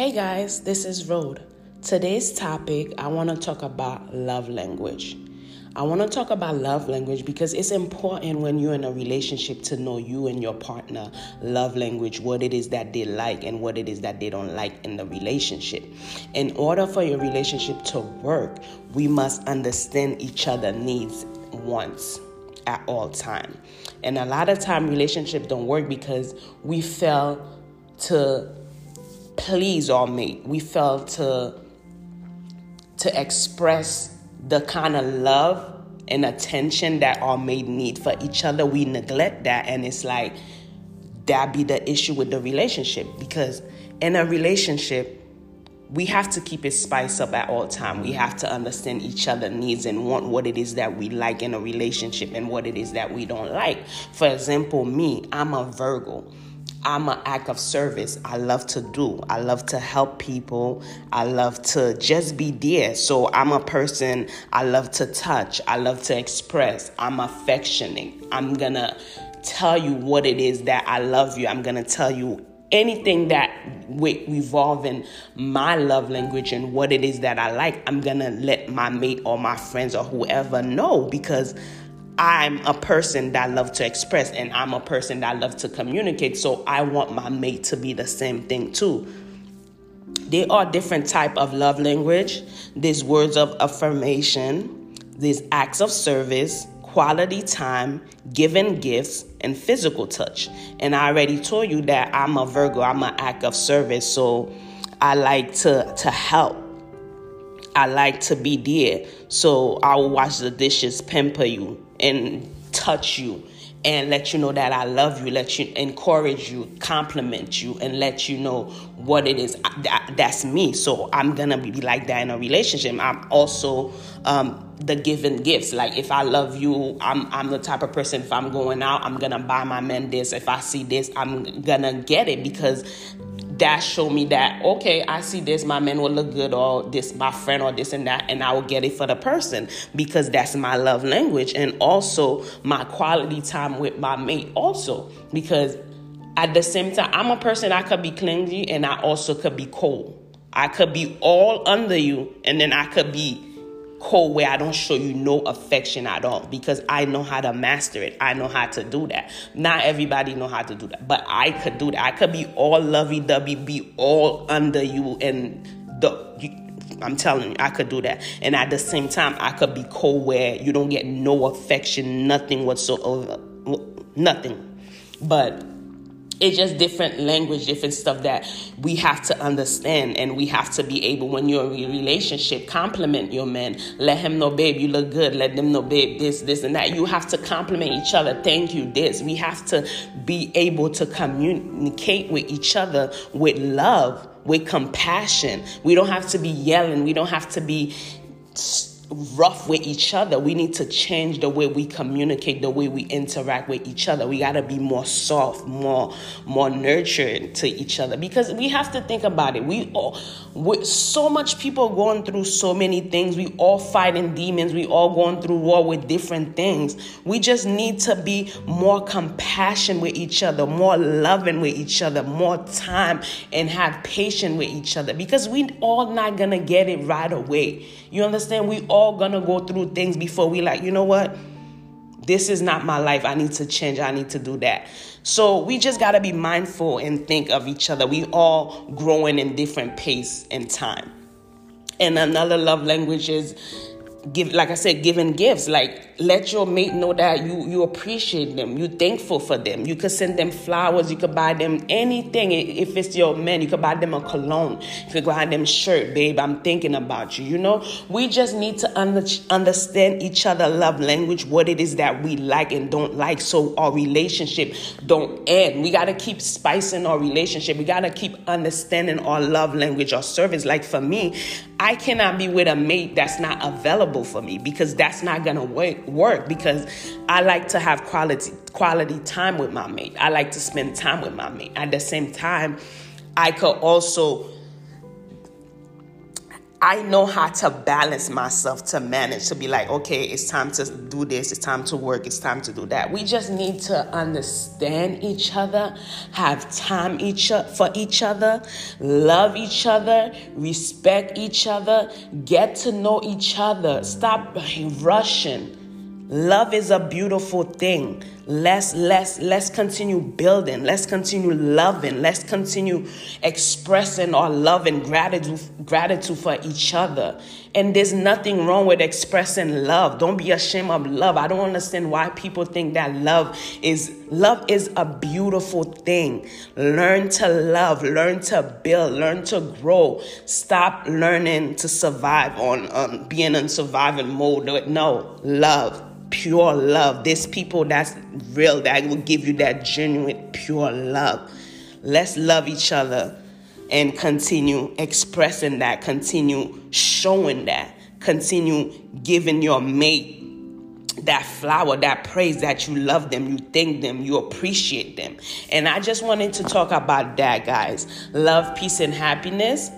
Hey guys, this is Rhode. Today's topic, I want to talk about love language. I want to talk about love language because it's important when you're in a relationship to know you and your partner love language, what it is that they like and what it is that they don't like in the relationship. In order for your relationship to work, we must understand each other's needs, wants at all time. And a lot of time relationships don't work because we fail to please our mate. We fail to express the kind of love and attention that our mate need for each other. We neglect that, and it's like that be the issue with the relationship, because in a relationship we have to keep it spiced up at all time. We have to understand each other's needs and want, what it is that we like in a relationship and what it is that we don't like. For example, me, I'm a Virgo. I'm an act of service. I love to do. I love to help people. I love to just be there. So I'm a person, I love to touch. I love to express. I'm affectionate. I'm going to tell you what it is that I love you. I'm going to tell you anything that revolving my love language and what it is that I like. I'm going to let my mate or my friends or whoever know, because I'm a person that love to express and I'm a person that love to communicate. So I want my mate to be the same thing too. There are different type of love language. There's words of affirmation, there's acts of service, quality time, giving gifts, and physical touch. And I already told you that I'm a Virgo, I'm an act of service. So I like to help. I like to be there. So I will wash the dishes, pamper you, and touch you, and let you know that I love you, let you, encourage you, compliment you, and let you know what it is. That's me. So I'm going to be like that in a relationship. I'm also the giving gifts. Like if I love you, I'm the type of person, if I'm going out, I'm going to buy my man this. If I see this, I'm going to get it, because that show me that, okay, I see this, my man will look good, or this, my friend, or this and that, and I will get it for the person, because that's my love language. And also my quality time with my mate also, because at the same time, I'm a person, I could be clingy and I also could be cold. I could be all under you and then I could be cold where I don't show you no affection at all, because I know how to master it. I know how to do that. Not everybody know how to do that, but I could do that. I could be all lovey-dovey, be all under you, and I'm telling you, I could do that. And at the same time, I could be cold where you don't get no affection, nothing whatsoever, nothing. But it's just different language, different stuff that we have to understand, and we have to be able, when you're in a relationship, compliment your man. Let him know, babe, you look good. Let them know, babe, this, and that. You have to compliment each other. Thank you, this. We have to be able to communicate with each other with love, with compassion. We don't have to be yelling. We don't have to be rough with each other. We need to change the way we communicate, the way we interact with each other. We got to be more soft, more nurturing to each other, because we have to think about it. With so much people going through so many things, we all fighting demons, we all going through war with different things. We just need to be more compassionate with each other, more loving with each other, more time, and have patience with each other, because we all not going to get it right away. You understand? We all gonna go through things before we like, you know what, this is not my life, I need to change, I need to do that. So we just gotta be mindful and think of each other. We all growing in different pace and time. And another love language is giving gifts. Like, let your mate know that you appreciate them, you thankful for them. You could send them flowers, you could buy them anything. If it's your man, you could buy them a cologne, you could buy them shirt, babe, I'm thinking about you. You know, we just need to understand each other love language, what it is that we like and don't like, so our relationship don't end. We got to keep spicing our relationship. We got to keep understanding our love language, our service. Like for me, I cannot be with a mate that's not available for me, because that's not going to work, because I like to have quality time with my mate. I like to spend time with my mate. At the same time, I could also I know how to balance myself, to manage, to be like, okay, it's time to do this, it's time to work, it's time to do that. We just need to understand each other, have time for each other, love each other, respect each other, get to know each other. Stop rushing. Love is a beautiful thing. Let's continue building. Let's continue loving. Let's continue expressing our love and gratitude for each other. And there's nothing wrong with expressing love. Don't be ashamed of love. I don't understand why people think that love is a beautiful thing. Learn to love. Learn to build. Learn to grow. Stop learning to survive on being in survival mode. No, love. Pure love. There's people that's real, that will give you that genuine, pure love. Let's love each other and continue expressing that, continue showing that, continue giving your mate that flower, that praise, that you love them, you thank them, you appreciate them. And I just wanted to talk about that, guys. Love, peace, and happiness.